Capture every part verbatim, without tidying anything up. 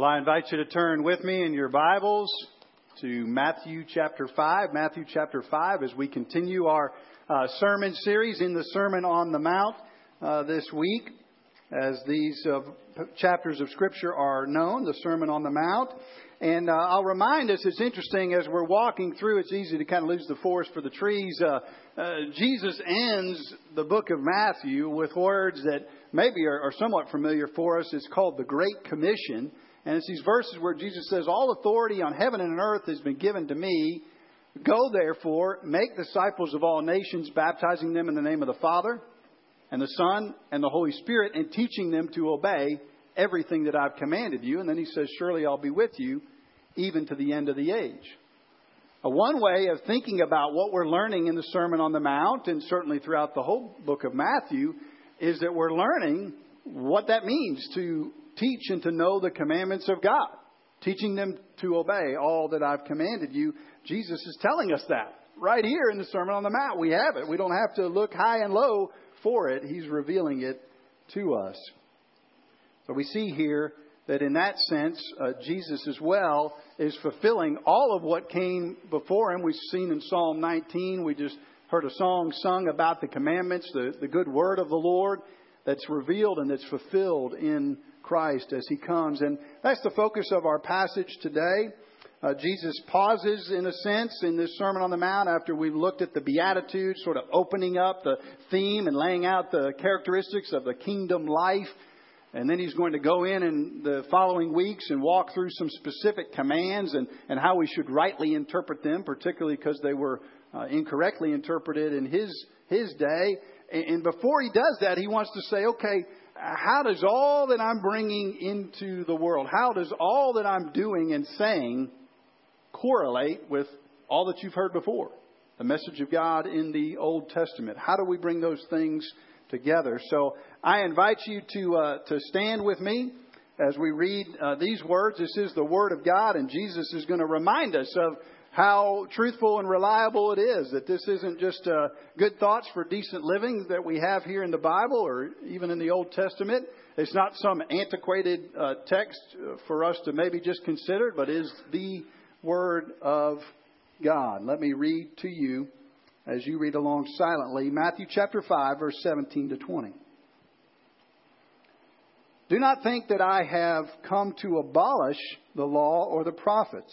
Well, I invite you to turn with me in your Bibles to Matthew chapter five. Matthew chapter five, as we continue our uh, sermon series in the Sermon on the Mount uh, this week. As these uh, chapters of Scripture are known, the Sermon on the Mount. And uh, I'll remind us, it's interesting, as we're walking through, it's easy to kind of lose the forest for the trees. Uh, uh, Jesus ends the book of Matthew with words that maybe are, are somewhat familiar for us. It's called the Great Commission. And it's these verses where Jesus says, "All authority on heaven and on earth has been given to me. Go, therefore, make disciples of all nations, baptizing them in the name of the Father and the Son and the Holy Spirit, and teaching them to obey everything that I've commanded you." And then he says, "Surely I'll be with you even to the end of the age." A one way of thinking about what we're learning in the Sermon on the Mount, and certainly throughout the whole book of Matthew, is that we're learning what that means to teach and to know the commandments of God, teaching them to obey all that I've commanded you. Jesus is telling us that right here in the Sermon on the Mount. We have it. We don't have to look high and low for it. He's revealing it to us. So we see here that in that sense, uh, Jesus as well is fulfilling all of what came before him. We've seen in Psalm nineteen, we just heard a song sung about the commandments, the, the good word of the Lord that's revealed and that's fulfilled in Christ as he comes. And that's the focus of our passage today. Uh, Jesus pauses, in a sense, in this Sermon on the Mount after we've looked at the Beatitudes, sort of opening up the theme and laying out the characteristics of the kingdom life. And then he's going to go in in the following weeks and walk through some specific commands and, and how we should rightly interpret them, particularly because they were uh, incorrectly interpreted in his, his day. And, and before he does that, he wants to say, okay, how does all that I'm bringing into the world, how does all that I'm doing and saying correlate with all that you've heard before, the message of God in the Old Testament? How do we bring those things together? So I invite you to uh, to stand with me as we read uh, these words. This is the Word of God, and Jesus is going to remind us of how truthful and reliable it is, that this isn't just uh, good thoughts for decent living that we have here in the Bible or even in the Old Testament. It's not some antiquated uh, text for us to maybe just consider, but is the Word of God. Let me read to you as you read along silently. Matthew chapter five, verse seventeen to twenty. "Do not think that I have come to abolish the law or the prophets.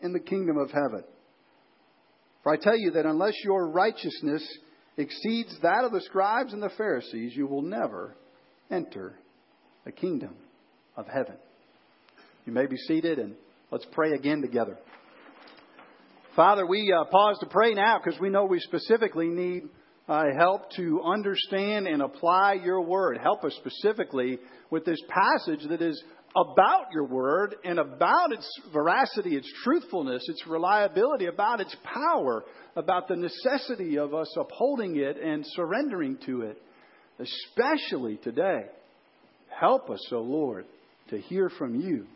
in the kingdom of heaven. For I tell you that unless your righteousness exceeds that of the scribes and the Pharisees, you will never enter the kingdom of heaven." You may be seated, and let's pray again together. Father, we uh, pause to pray now because we know we specifically need uh, help to understand and apply your word. Help us specifically with this passage that is about your word and about its veracity, its truthfulness, its reliability, about its power, about the necessity of us upholding it and surrendering to it, especially today. Help us, O Lord, to hear from you.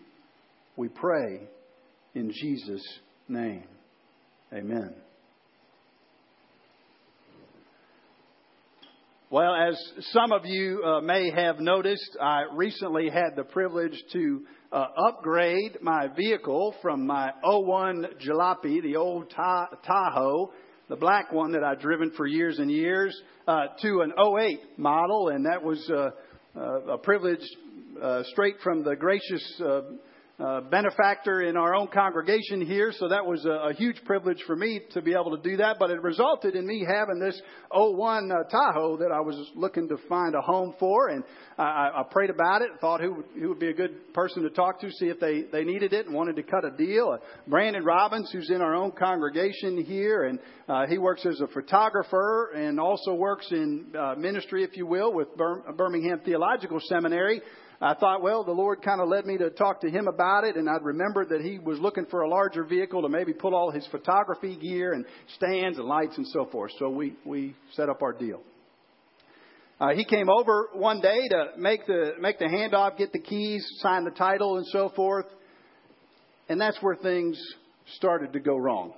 We pray in Jesus' name. Amen. Well, as some of you uh, may have noticed, I recently had the privilege to uh, upgrade my vehicle from my oh one Jalopy, the old ta- Tahoe, the black one that I'd driven for years and years, uh, to an oh eight model. And that was uh, uh, a privilege uh, straight from the gracious Uh, Uh, benefactor in our own congregation here, so that was a, a huge privilege for me to be able to do that. But it resulted in me having this oh one uh, Tahoe that I was looking to find a home for, and I, I prayed about it, thought who would, who would be a good person to talk to, see if they, they needed it and wanted to cut a deal. Uh, Brandon Robbins, who's in our own congregation here, and uh, he works as a photographer and also works in uh, ministry, if you will, with Bir- Birmingham Theological Seminary. I thought, well, the Lord kind of led me to talk to him about it. And I'd remembered that he was looking for a larger vehicle to maybe put all his photography gear and stands and lights and so forth. So we, we set up our deal. Uh, he came over one day to make the make the handoff, get the keys, sign the title and so forth. And that's where things started to go wrong.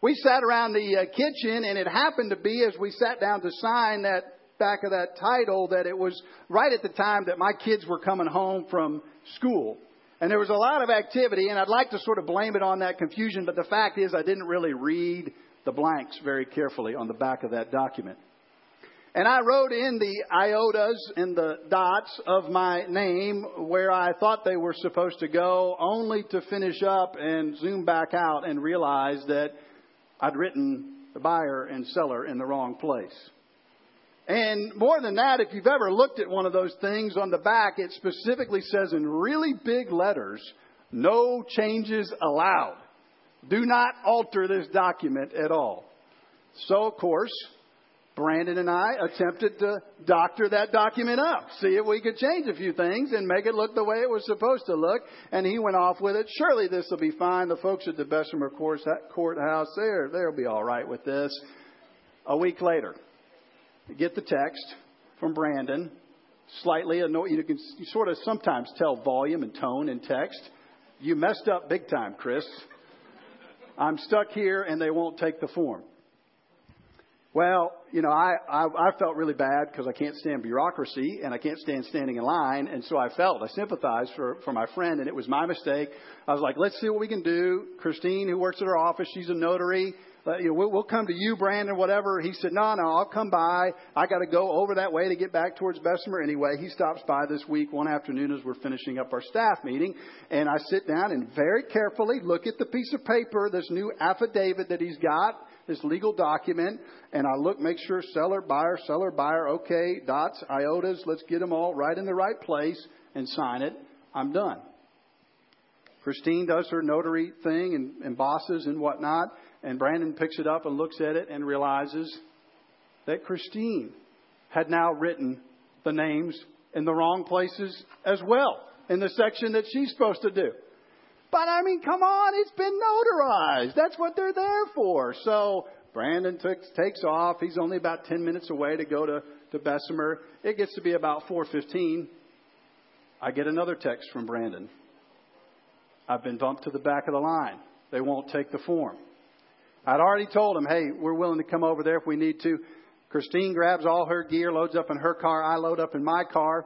We sat around the uh, kitchen, and it happened to be as we sat down to sign that back of that title that it was right at the time that my kids were coming home from school. And there was a lot of activity, and I'd like to sort of blame it on that confusion. But the fact is I didn't really read the blanks very carefully on the back of that document. And I wrote in the iotas and the dots of my name where I thought they were supposed to go, only to finish up and zoom back out and realize that I'd written the buyer and seller in the wrong place. And more than that, if you've ever looked at one of those things on the back, it specifically says in really big letters, no changes allowed. Do not alter this document at all. So, of course, Brandon and I attempted to doctor that document up, see if we could change a few things and make it look the way it was supposed to look. And he went off with it. Surely this will be fine. The folks at the Bessemer courthouse, they're, they'll be all right with this. A week later, you get the text from Brandon. Slightly annoyed. You can sort of sometimes tell volume and tone in text. You messed up big time, Chris. I'm stuck here and they won't take the form. Well, you know, I, I, I felt really bad because I can't stand bureaucracy and I can't stand standing in line. And so I felt I sympathized for, for my friend, and it was my mistake. I was like, let's see what we can do. Christine, who works at her office, she's a notary. But, you know, we'll, we'll come to you, Brandon, whatever. He said, no, no, I'll come by. I got to go over that way to get back towards Bessemer. Anyway, he stops by this week one afternoon as we're finishing up our staff meeting. And I sit down and very carefully look at the piece of paper, this new affidavit that he's got, this legal document, and I look, make sure seller, buyer, seller, buyer, okay, dots, iotas, let's get them all right in the right place and sign it. I'm done. Christine does her notary thing and, and bosses and whatnot, and Brandon picks it up and looks at it and realizes that Christine had now written the names in the wrong places as well in the section that she's supposed to do. But, I mean, come on, it's been notarized. That's what they're there for. So Brandon t- takes off. He's only about ten minutes away to go to, to Bessemer. It gets to be about four fifteen. I get another text from Brandon. I've been bumped to the back of the line. They won't take the form. I'd already told him, hey, we're willing to come over there if we need to. Christine grabs all her gear, loads up in her car. I load up in my car.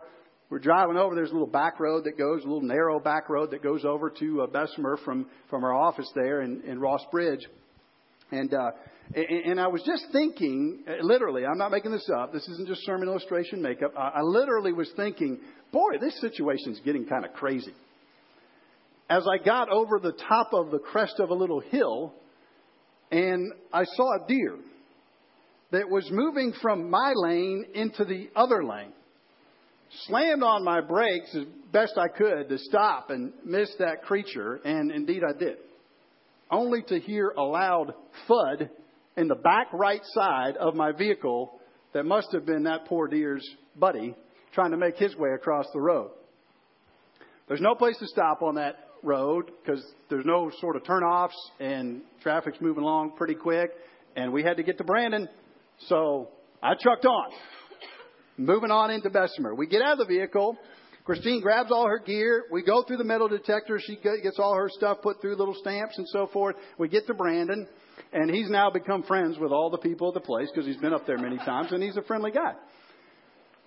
We're driving over. There's a little back road that goes, a little narrow back road that goes over to uh, Bessemer from, from our office there in, in Ross Bridge. And, uh, and and I was just thinking, literally, I'm not making this up. This isn't just sermon illustration makeup. I, I literally was thinking, boy, this situation's getting kind of crazy. As I got over the top of the crest of a little hill, and I saw a deer that was moving from my lane into the other lane. Slammed on my brakes as best I could to stop and miss that creature. And indeed I did. Only to hear a loud thud in the back right side of my vehicle that must have been that poor deer's buddy trying to make his way across the road. There's no place to stop on that road because there's no sort of turnoffs and traffic's moving along pretty quick. And we had to get to Brandon. So I trucked on. Moving on into Bessemer. We get out of the vehicle. Christine grabs all her gear. We go through the metal detector. She gets all her stuff put through, little stamps and so forth. We get to Brandon, and he's now become friends with all the people at the place because he's been up there many times, and he's a friendly guy.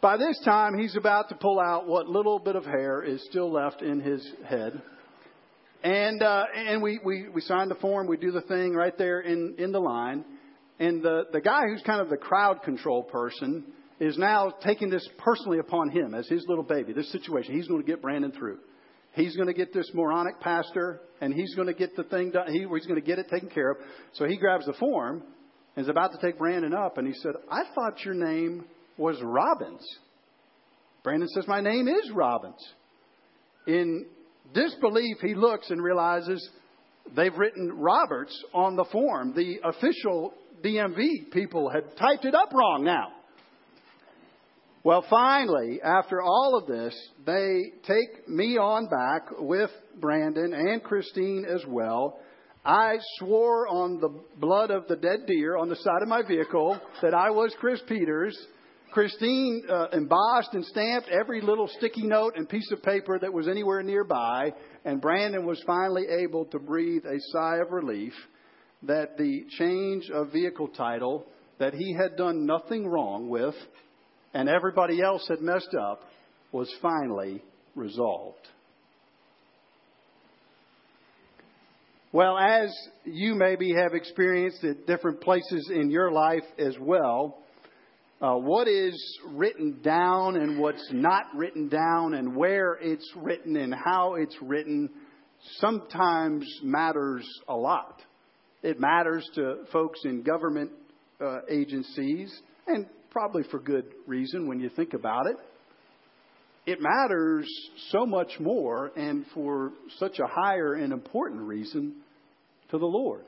By this time, he's about to pull out what little bit of hair is still left in his head. And uh, and we, we, we sign the form. We do the thing right there in, in the line. And the, the guy who's kind of the crowd control person is now taking this personally upon him as his little baby, this situation. He's going to get Brandon through. He's going to get this moronic pastor, and he's going to get the thing done. He, he's going to get it taken care of. So he grabs the form and is about to take Brandon up, and he said, I thought your name was Robbins. Brandon says, my name is Robbins. In disbelief, he looks and realizes they've written Roberts on the form. The official D M V people had typed it up wrong now. Well, finally, after all of this, they take me on back with Brandon and Christine as well. I swore on the blood of the dead deer on the side of my vehicle that I was Chris Peters. Christine uh, embossed and stamped every little sticky note and piece of paper that was anywhere nearby. And Brandon was finally able to breathe a sigh of relief that the change of vehicle title that he had done nothing wrong with and everybody else had messed up was finally resolved. Well, as you maybe have experienced at different places in your life as well, Uh, what is written down and what's not written down and where it's written and how it's written sometimes matters a lot. It matters to folks in government uh, agencies, and probably for good reason when you think about it. It matters so much more and for such a higher and important reason to the Lord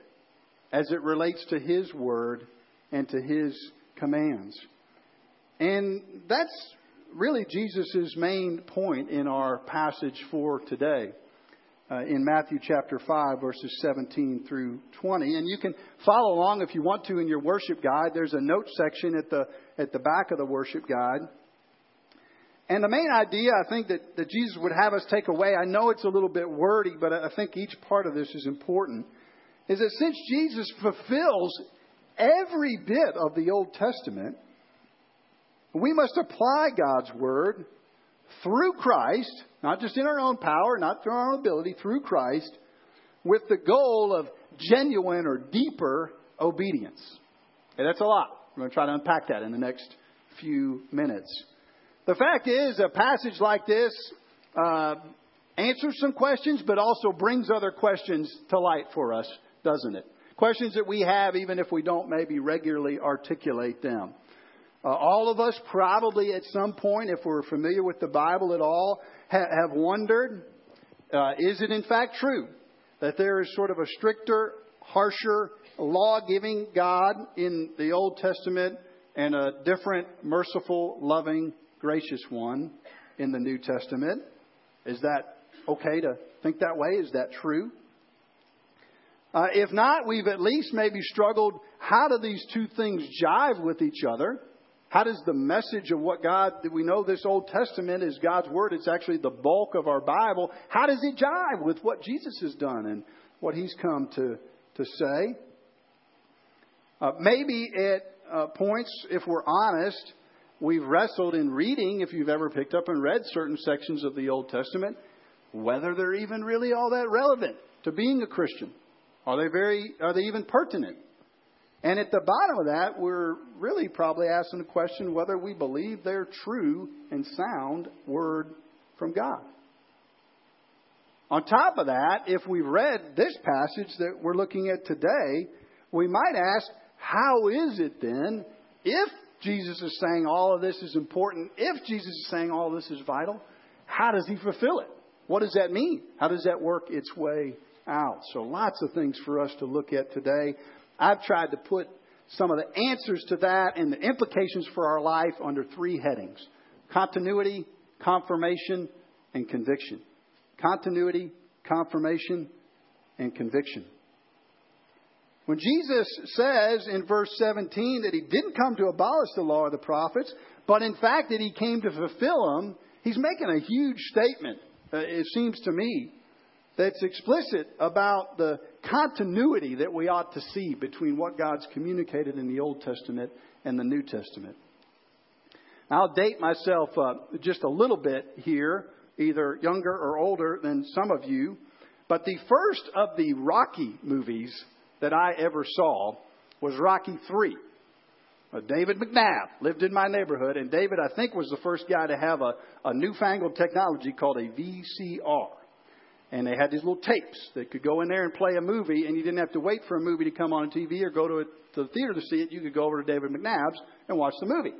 as it relates to His Word and to His commands. And that's really Jesus' main point in our passage for today uh, in Matthew chapter five, verses seventeen through twenty. And you can follow along if you want to in your worship guide. There's a note section at the at the back of the worship guide. And the main idea, I think, that, that Jesus would have us take away, I know it's a little bit wordy, but I think each part of this is important, is that since Jesus fulfills every bit of the Old Testament, we must apply God's Word through Christ, not just in our own power, not through our own ability, through Christ, with the goal of genuine or deeper obedience. And that's a lot. We're going to try to unpack that in the next few minutes. The fact is, a passage like this uh, answers some questions, but also brings other questions to light for us, doesn't it? Questions that we have, even if we don't maybe regularly articulate them. Uh, all of us probably at some point, if we're familiar with the Bible at all, ha- have wondered, uh, is it in fact true that there is sort of a stricter, harsher, law-giving God in the Old Testament and a different, merciful, loving, gracious one in the New Testament? Is that okay to think that way? Is that true? Uh, if not, we've at least maybe struggled, how do these two things jive with each other? How does the message of what God, we know this Old Testament is God's Word, it's actually the bulk of our Bible. How does it jive with what Jesus has done and what He's come to, to say? Uh, maybe at uh, points, if we're honest, we've wrestled in reading, if you've ever picked up and read certain sections of the Old Testament, whether they're even really all that relevant to being a Christian. Are they very? Are they even pertinent? And at the bottom of that, we're really probably asking the question whether we believe they're true and sound word from God. On top of that, if we read this passage that we're looking at today, we might ask, how is it then, if Jesus is saying all of this is important, if Jesus is saying all of this is vital, how does He fulfill it? What does that mean? How does that work its way out? So lots of things for us to look at today. I've tried to put some of the answers to that and the implications for our life under three headings: continuity, confirmation, and conviction. Continuity, confirmation, and conviction. When Jesus says in verse seventeen that He didn't come to abolish the law or the prophets, but in fact that He came to fulfill them, He's making a huge statement, it seems to me, that's explicit about the continuity that we ought to see between what God's communicated in the Old Testament and the New Testament. I'll date myself uh, just a little bit here, either younger or older than some of you. But the first of the Rocky movies that I ever saw was Rocky three. David McNabb lived in my neighborhood, and David, I think, was the first guy to have a, a newfangled technology called a V C R. And they had these little tapes that could go in there and play a movie, and you didn't have to wait for a movie to come on T V or go to, a, to the theater to see it. You could go over to David McNabb's and watch the movie.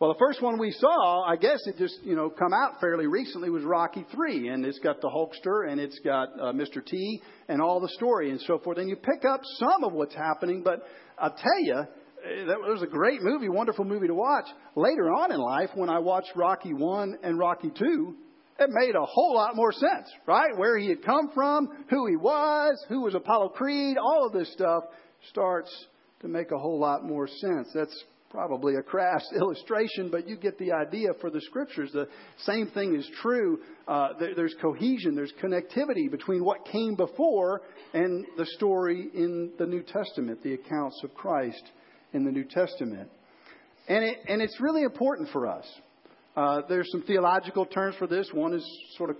Well, the first one we saw, I guess it just, you know, come out fairly recently, was Rocky three. And it's got the Hulkster, and it's got uh, Mister T, and all the story and so forth. And you pick up some of what's happening, but I'll tell you, that was a great movie, wonderful movie to watch. Later on in life, when I watched Rocky One and Rocky Two, it made a whole lot more sense, right? Where he had come from, who he was, who was Apollo Creed, all of this stuff starts to make a whole lot more sense. That's probably a crass illustration, but you get the idea for the scriptures. The same thing is true. Uh, there, there's cohesion, there's connectivity between what came before and the story in the New Testament, the accounts of Christ in the New Testament. And, it, and it's really important for us. Uh, there's some theological terms for this. One is sort of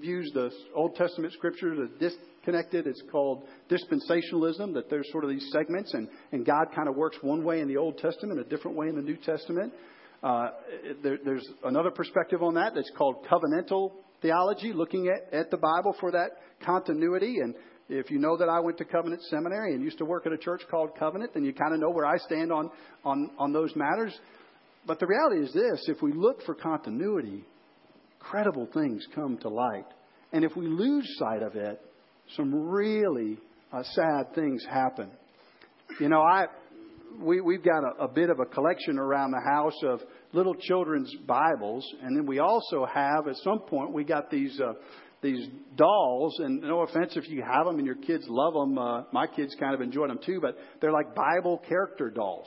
views the Old Testament scriptures as disconnected. It's called dispensationalism, that there's sort of these segments, and, and God kind of works one way in the Old Testament, a different way in the New Testament. Uh, there, there's another perspective on that that's called covenantal theology, looking at, at the Bible for that continuity. And if you know that I went to Covenant Seminary and used to work at a church called Covenant, then you kind of know where I stand on, on, on those matters. But the reality is this: if we look for continuity, credible things come to light. And if we lose sight of it, some really uh, sad things happen. You know, I we, we've got a, a bit of a collection around the house of little children's Bibles. And then we also have, at some point, we got these uh, these dolls. And no offense if you have them and your kids love them. Uh, my kids kind of enjoy them, too. But they're like Bible character dolls.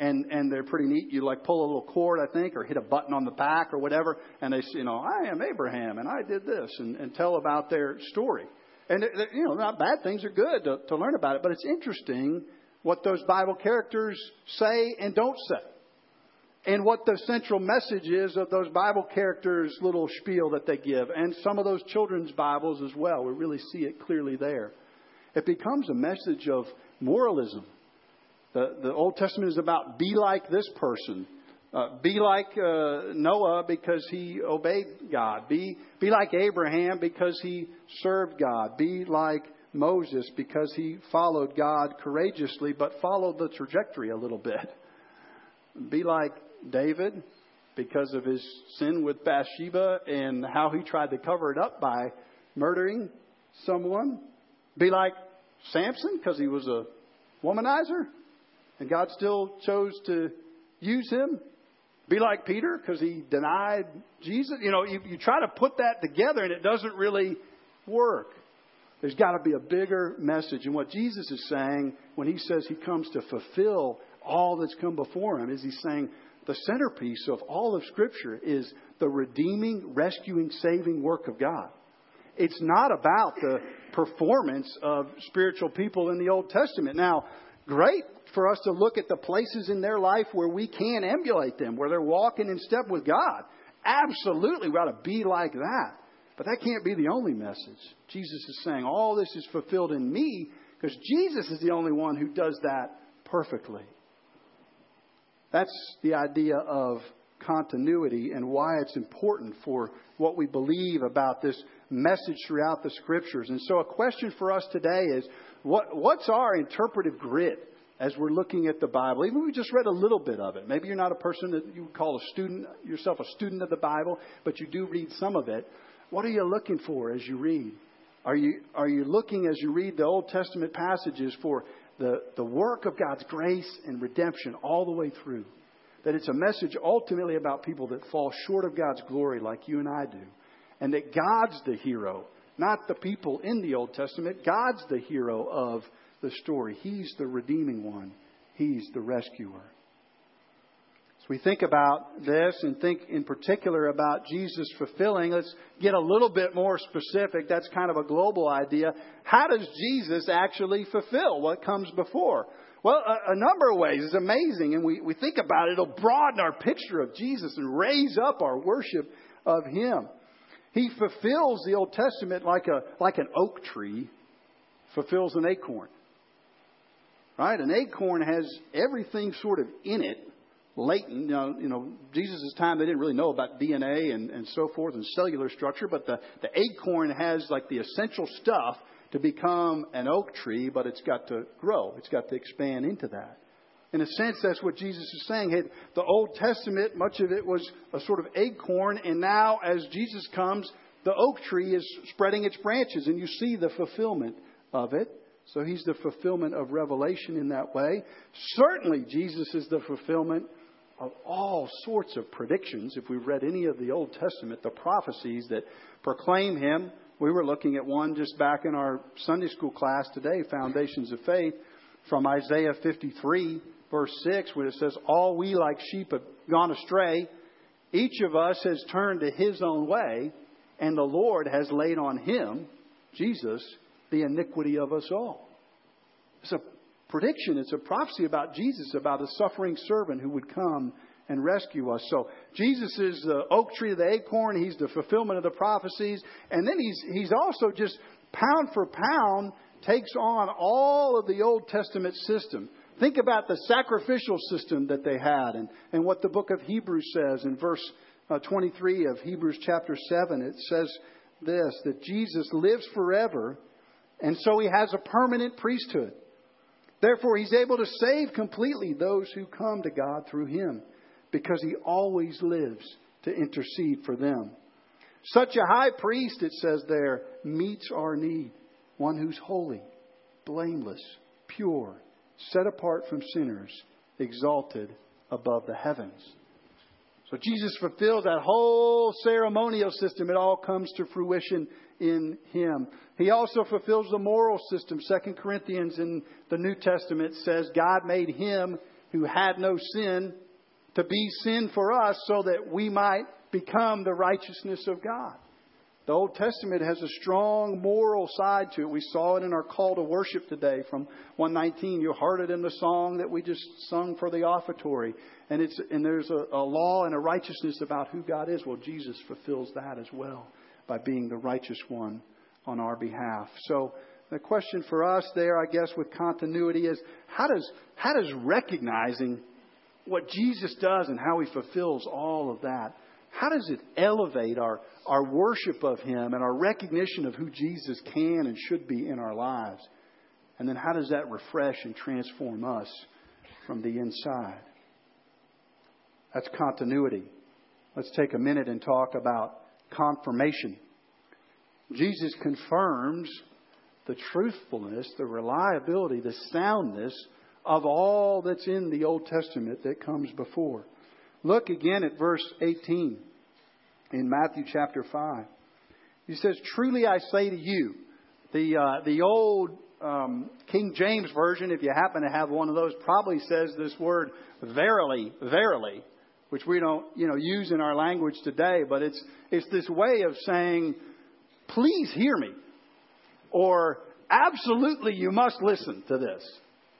And and they're pretty neat. You like pull a little cord, I think, or hit a button on the back or whatever. And they say, you know, I am Abraham and I did this, and, and tell about their story. And, they're, they're, you know, not bad things are good to, to learn about it. But it's interesting what those Bible characters say and don't say, and what the central message is of those Bible characters' little spiel that they give. And some of those children's Bibles as well. We really see it clearly there. It becomes a message of moralism. The, the Old Testament is about be like this person, uh, be like uh, Noah because he obeyed God, be be like Abraham because he served God, be like Moses because he followed God courageously but followed the trajectory a little bit, be like David because of his sin with Bathsheba and how he tried to cover it up by murdering someone, be like Samson because he was a womanizer. And God still chose to use him. Be like Peter because he denied Jesus. You know, you, you try to put that together and it doesn't really work. There's got to be a bigger message. And what Jesus is saying when he says he comes to fulfill all that's come before him is he's saying the centerpiece of all of Scripture is the redeeming, rescuing, saving work of God. It's not about the performance of spiritual people in the Old Testament. Now, great for us to look at the places in their life where we can emulate them, where they're walking in step with God. Absolutely, we ought to be like that. But that can't be the only message. Jesus is saying all this is fulfilled in me because Jesus is the only one who does that perfectly. That's the idea of continuity and why it's important for what we believe about this message throughout the Scriptures. And so a question for us today is, what what's our interpretive grid? As we're looking at the Bible, even if we just read a little bit of it, maybe you're not a person that you would call a student, yourself a student of the Bible, but you do read some of it. What are you looking for as you read? Are you are you looking as you read the Old Testament passages for the, the work of God's grace and redemption all the way through? That it's a message ultimately about people that fall short of God's glory like you and I do. And that God's the hero, not the people in the Old Testament. God's the hero of the story. He's the redeeming one. He's the rescuer. So we think about this and think in particular about Jesus fulfilling. Let's get a little bit more specific. That's kind of a global idea. How does Jesus actually fulfill what comes before? Well, a, a number of ways. It's amazing. And we, we think about it. It'll broaden our picture of Jesus and raise up our worship of him. He fulfills the Old Testament like a like an oak tree fulfills an acorn. Right? An acorn has everything sort of in it, latent. You know, you know Jesus' time, they didn't really know about D N A and, and so forth and cellular structure. But the, the acorn has like the essential stuff to become an oak tree, but it's got to grow. It's got to expand into that. In a sense, that's what Jesus is saying. Hey, the Old Testament, much of it was a sort of acorn. And now as Jesus comes, the oak tree is spreading its branches and you see the fulfillment of it. So he's the fulfillment of revelation in that way. Certainly, Jesus is the fulfillment of all sorts of predictions. If we've read any of the Old Testament, the prophecies that proclaim him. We were looking at one just back in our Sunday school class today, Foundations of Faith, from Isaiah fifty-three, verse six, where it says, all we like sheep have gone astray. Each of us has turned to his own way, and the Lord has laid on him, Jesus, the iniquity of us all. It's a prediction. It's a prophecy about Jesus, about a suffering servant who would come and rescue us. So Jesus is the oak tree, the acorn. He's the fulfillment of the prophecies. And then he's he's also just pound for pound takes on all of the Old Testament system. Think about the sacrificial system that they had and, and what the book of Hebrews says in verse uh, twenty-three of Hebrews chapter seven. It says this, that Jesus lives forever, and so he has a permanent priesthood. Therefore, he's able to save completely those who come to God through him, because he always lives to intercede for them. Such a high priest, it says there, meets our need. One who's holy, blameless, pure, set apart from sinners, exalted above the heavens. So Jesus fulfills that whole ceremonial system. It all comes to fruition in him. He also fulfills the moral system. Second Corinthians in the New Testament says, God made him who had no sin to be sin for us so that we might become the righteousness of God. The Old Testament has a strong moral side to it. We saw it in our call to worship today from one nineteen. You heard it in the song that we just sung for the offertory. And it's and there's a, a law and a righteousness about who God is. Well, Jesus fulfills that as well by being the righteous one on our behalf. So the question for us there, I guess, with continuity is, how does how does recognizing what Jesus does and how he fulfills all of that, how does it elevate our, our worship of him and our recognition of who Jesus can and should be in our lives? And then how does that refresh and transform us from the inside? That's continuity. Let's take a minute and talk about confirmation. Jesus confirms the truthfulness, the reliability, the soundness of all that's in the Old Testament that comes before. Look again at verse eighteen in Matthew chapter five. He says, truly I say to you, the uh, the old um, King James version, if you happen to have one of those, probably says this word, verily, verily, which we don't, you know, use in our language today. But it's it's this way of saying, please hear me, or absolutely you must listen to this.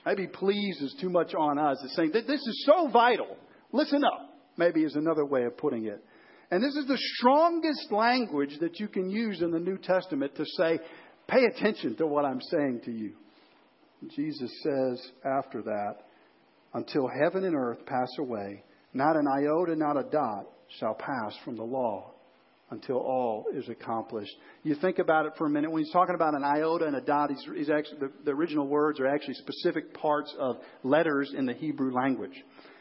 Maybe please is too much on us. It's saying that this is so vital. Listen up, maybe is another way of putting it. And this is the strongest language that you can use in the New Testament to say, pay attention to what I'm saying to you. Jesus says after that, until heaven and earth pass away, not an iota, not a dot shall pass from the law until all is accomplished. You think about it for a minute. When he's talking about an iota and a dot, he's, he's actually, the, the original words are actually specific parts of letters in the Hebrew language.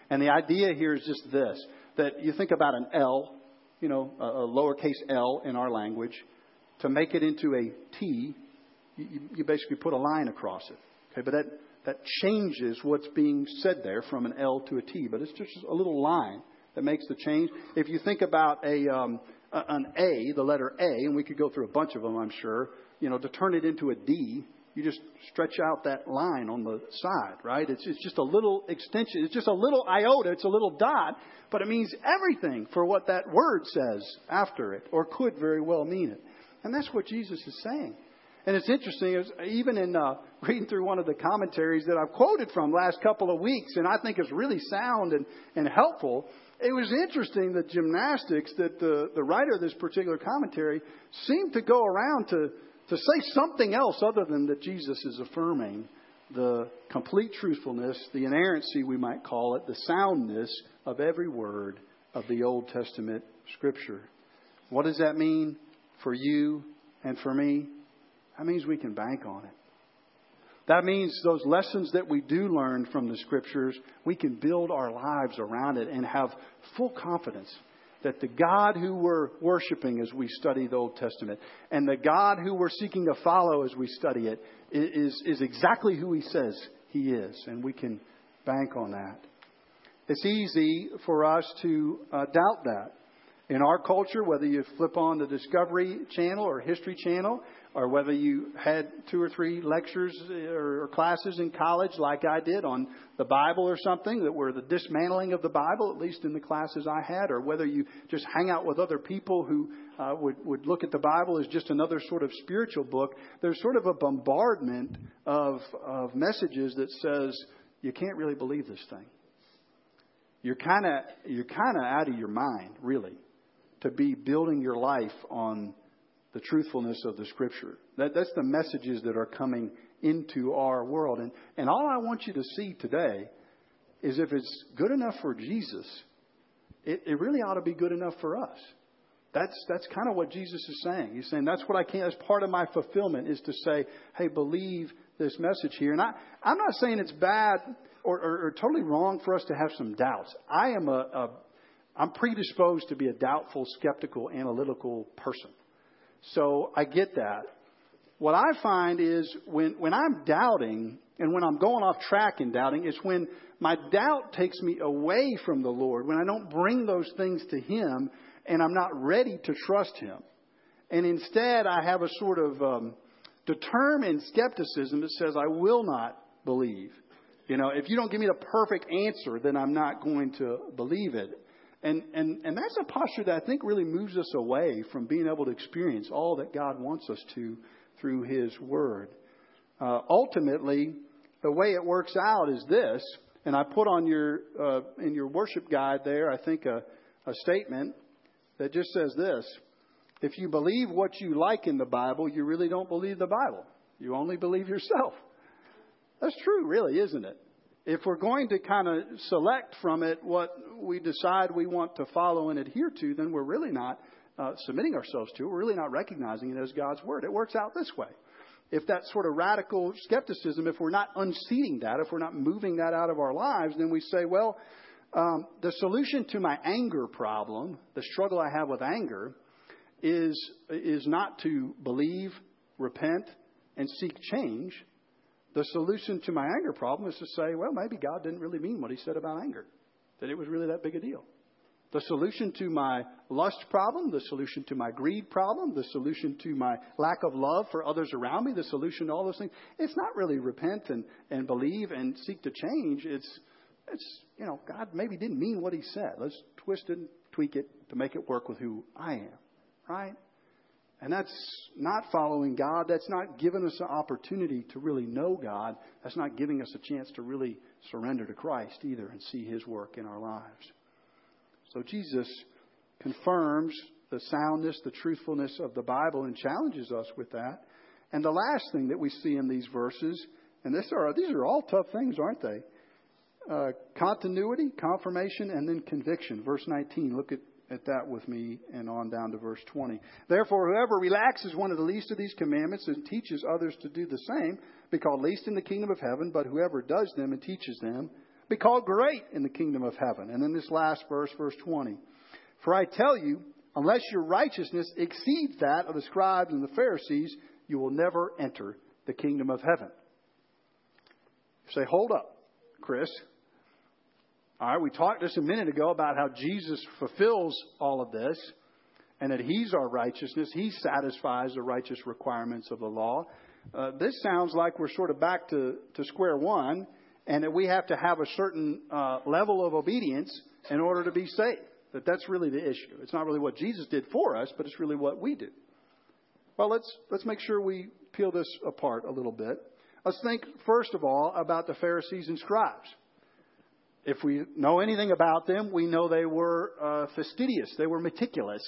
And the idea here is just this, that you think about an L, you know, a, a lowercase L in our language. To make it into a T, you, you basically put a line across it. Okay, but that, that changes what's being said there from an L to a T. But it's just a little line that makes the change. If you think about a um, an A, the letter A, and we could go through a bunch of them, I'm sure, you know, to turn it into a D, you just stretch out that line on the side, right? It's, it's just a little extension. It's just a little iota. It's a little dot, but it means everything for what that word says after it, or could very well mean it. And that's what Jesus is saying. And it's interesting, it was even in uh, reading through one of the commentaries that I've quoted from last couple of weeks, and I think is really sound and, and helpful. It was interesting, the gymnastics that the, the writer of this particular commentary seemed to go around to to say something else other than that Jesus is affirming the complete truthfulness, the inerrancy, we might call it, the soundness of every word of the Old Testament Scripture. What does that mean for you and for me? That means we can bank on it. That means those lessons that we do learn from the Scriptures, we can build our lives around it and have full confidence that the God who we're worshiping as we study the Old Testament and the God who we're seeking to follow as we study it is, is exactly who he says he is. And we can bank on that. It's easy for us to uh, doubt that. In our culture, whether you flip on the Discovery Channel or History Channel, or whether you had two or three lectures or classes in college like I did on the Bible or something that were the dismantling of the Bible, at least in the classes I had, or whether you just hang out with other people who uh, would, would look at the Bible as just another sort of spiritual book, there's sort of a bombardment of, of messages that says, you can't really believe this thing. You're kind of you're kind of out of your mind, really, to be building your life on the truthfulness of the Scripture. That, that's the messages that are coming into our world. And, and all I want you to see today is if it's good enough for Jesus, it, it really ought to be good enough for us. That's that's kind of what Jesus is saying. He's saying that's what I can't. That's part of my fulfillment is to say, hey, believe this message here. And I, I'm not saying it's bad or, or, or totally wrong for us to have some doubts. I am a, a I'm predisposed to be a doubtful, skeptical, analytical person. So I get that. What I find is when, when I'm doubting and when I'm going off track in doubting, it's when my doubt takes me away from the Lord, when I don't bring those things to him and I'm not ready to trust him. And instead, I have a sort of um, determined skepticism that says, I will not believe. You know, if you don't give me the perfect answer, then I'm not going to believe it. And, and and that's a posture that I think really moves us away from being able to experience all that God wants us to through his word. Uh, ultimately, the way it works out is this. And I put on your uh, in your worship guide there, I think, a, a statement that just says this. If you believe what you like in the Bible, you really don't believe the Bible. You only believe yourself. That's true, really, isn't it? If we're going to kind of select from it what we decide we want to follow and adhere to, then we're really not uh, submitting ourselves to it. We're really not recognizing it as God's word. It works out this way. If that sort of radical skepticism, if we're not unseating that, if we're not moving that out of our lives, then we say, well, um, the solution to my anger problem, the struggle I have with anger, is is not to believe, repent, and seek change. The solution to my anger problem is to say, well, maybe God didn't really mean what he said about anger, that it was really that big a deal. The solution to my lust problem, the solution to my greed problem, the solution to my lack of love for others around me, the solution to all those things, it's not really repent and, and believe and seek to change. It's, it's you know, God maybe didn't mean what he said. Let's twist it and tweak it to make it work with who I am, right? And that's not following God. That's not giving us an opportunity to really know God. That's not giving us a chance to really surrender to Christ either and see his work in our lives. So Jesus confirms the soundness, the truthfulness of the Bible and challenges us with that. And the last thing that we see in these verses, and this are, these are all tough things, aren't they? Uh, continuity, confirmation, and then conviction. Verse nineteen, look at at that with me and on down to verse twenty. Therefore, whoever relaxes one of the least of these commandments and teaches others to do the same, be called least in the kingdom of heaven, but whoever does them and teaches them, be called great in the kingdom of heaven. And then this last verse, verse twenty. For I tell you, unless your righteousness exceeds that of the scribes and the Pharisees, you will never enter the kingdom of heaven. You say, hold up, Chris. All right, we talked just a minute ago about how Jesus fulfills all of this and that he's our righteousness. He satisfies the righteous requirements of the law. Uh, this sounds like we're sort of back to, to square one and that we have to have a certain uh, level of obedience in order to be saved. That that's really the issue. It's not really what Jesus did for us, but it's really what we do. Well, let's let's make sure we peel this apart a little bit. Let's think, first of all, about the Pharisees and scribes. If we know anything about them, we know they were uh, fastidious. They were meticulous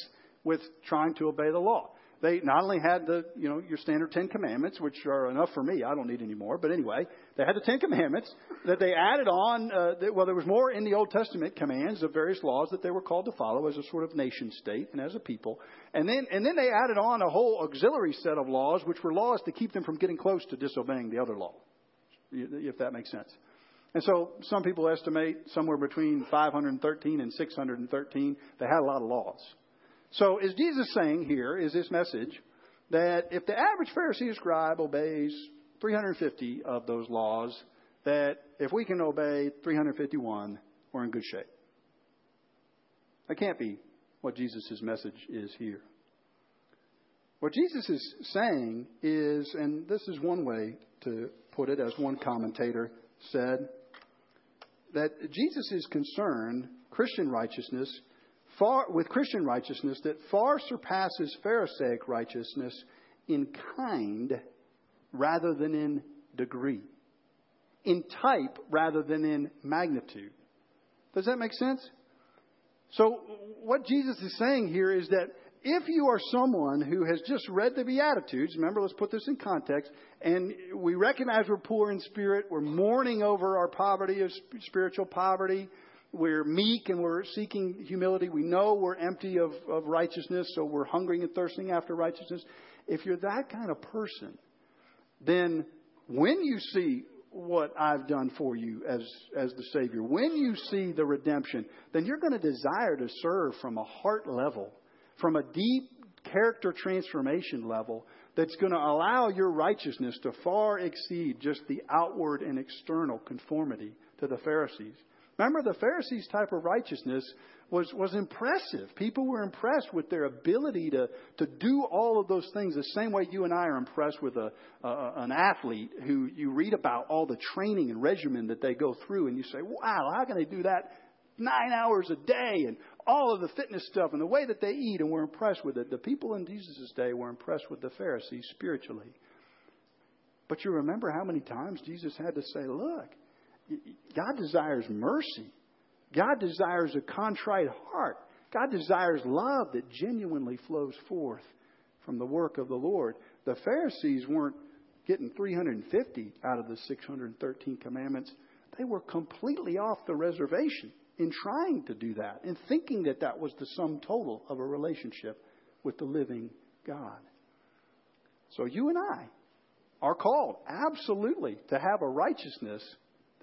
with trying to obey the law. They not only had the, you know, your standard Ten Commandments, which are enough for me. I don't need any more. But anyway, they had the Ten Commandments that they added on. Uh, that, well, there was more in the Old Testament commands of various laws that they were called to follow as a sort of nation state and as a people. And then and then they added on a whole auxiliary set of laws, which were laws to keep them from getting close to disobeying the other law, if that makes sense. And so some people estimate somewhere between five hundred thirteen and six hundred thirteen. They had a lot of laws. So is Jesus saying here, is this message, that if the average Pharisee or scribe obeys three hundred fifty of those laws, that if we can obey three hundred fifty-one, we're in good shape? That can't be what Jesus' message is here. What Jesus is saying is, and this is one way to put it, as one commentator said, that Jesus is concerned Christian righteousness far, with Christian righteousness that far surpasses Pharisaic righteousness in kind rather than in degree, in type rather than in magnitude. Does that make sense? So what Jesus is saying here is that if you are someone who has just read the Beatitudes, remember, let's put this in context, and we recognize we're poor in spirit, we're mourning over our poverty, of spiritual poverty, we're meek and we're seeking humility, we know we're empty of, of righteousness, so we're hungering and thirsting after righteousness. If you're that kind of person, then when you see what I've done for you as, as the Savior, when you see the redemption, then you're going to desire to serve from a heart level, from a deep character transformation level that's going to allow your righteousness to far exceed just the outward and external conformity to the Pharisees. Remember, the Pharisees' type of righteousness was, was impressive. People were impressed with their ability to, to do all of those things the same way you and I are impressed with a, a, an athlete who you read about all the training and regimen that they go through, and you say, wow, how can they do that nine hours a day and all of the fitness stuff and the way that they eat, and we're impressed with it. The people in Jesus' day were impressed with the Pharisees spiritually. But you remember how many times Jesus had to say, look, God desires mercy. God desires a contrite heart. God desires love that genuinely flows forth from the work of the Lord. The Pharisees weren't getting three hundred fifty out of the six hundred thirteen commandments. They were completely off the reservation in trying to do that, in thinking that that was the sum total of a relationship with the living God. So you and I are called absolutely to have a righteousness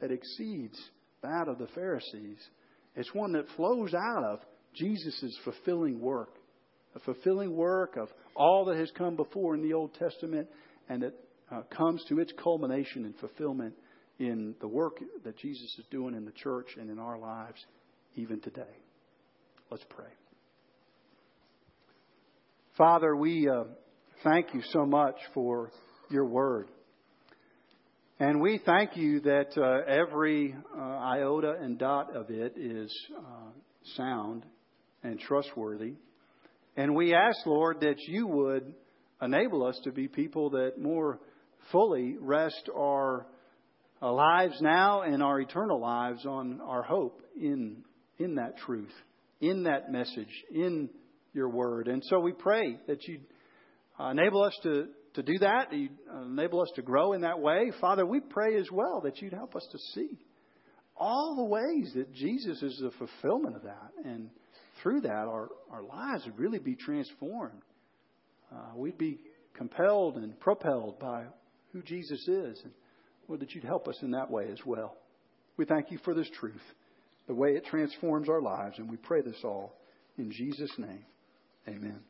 that exceeds that of the Pharisees. It's one that flows out of Jesus' fulfilling work, a fulfilling work of all that has come before in the Old Testament, and that uh, comes to its culmination and fulfillment in the work that Jesus is doing in the church and in our lives even today. Let's pray. Father, we uh, thank you so much for your word. And we thank you that uh, every uh, iota and dot of it is uh, sound and trustworthy. And we ask, Lord, that you would enable us to be people that more fully rest our Our lives now and our eternal lives on our hope in in that truth, in that message, in your word. And so we pray that you enable us to, to do that, that you enable us to grow in that way. Father, we pray as well that you'd help us to see all the ways that Jesus is the fulfillment of that. And through that, our, our lives would really be transformed. Uh, we'd be compelled and propelled by who Jesus is. And Lord, that you'd help us in that way as well. We thank you for this truth, the way it transforms our lives. And we pray this all in Jesus' name. Amen.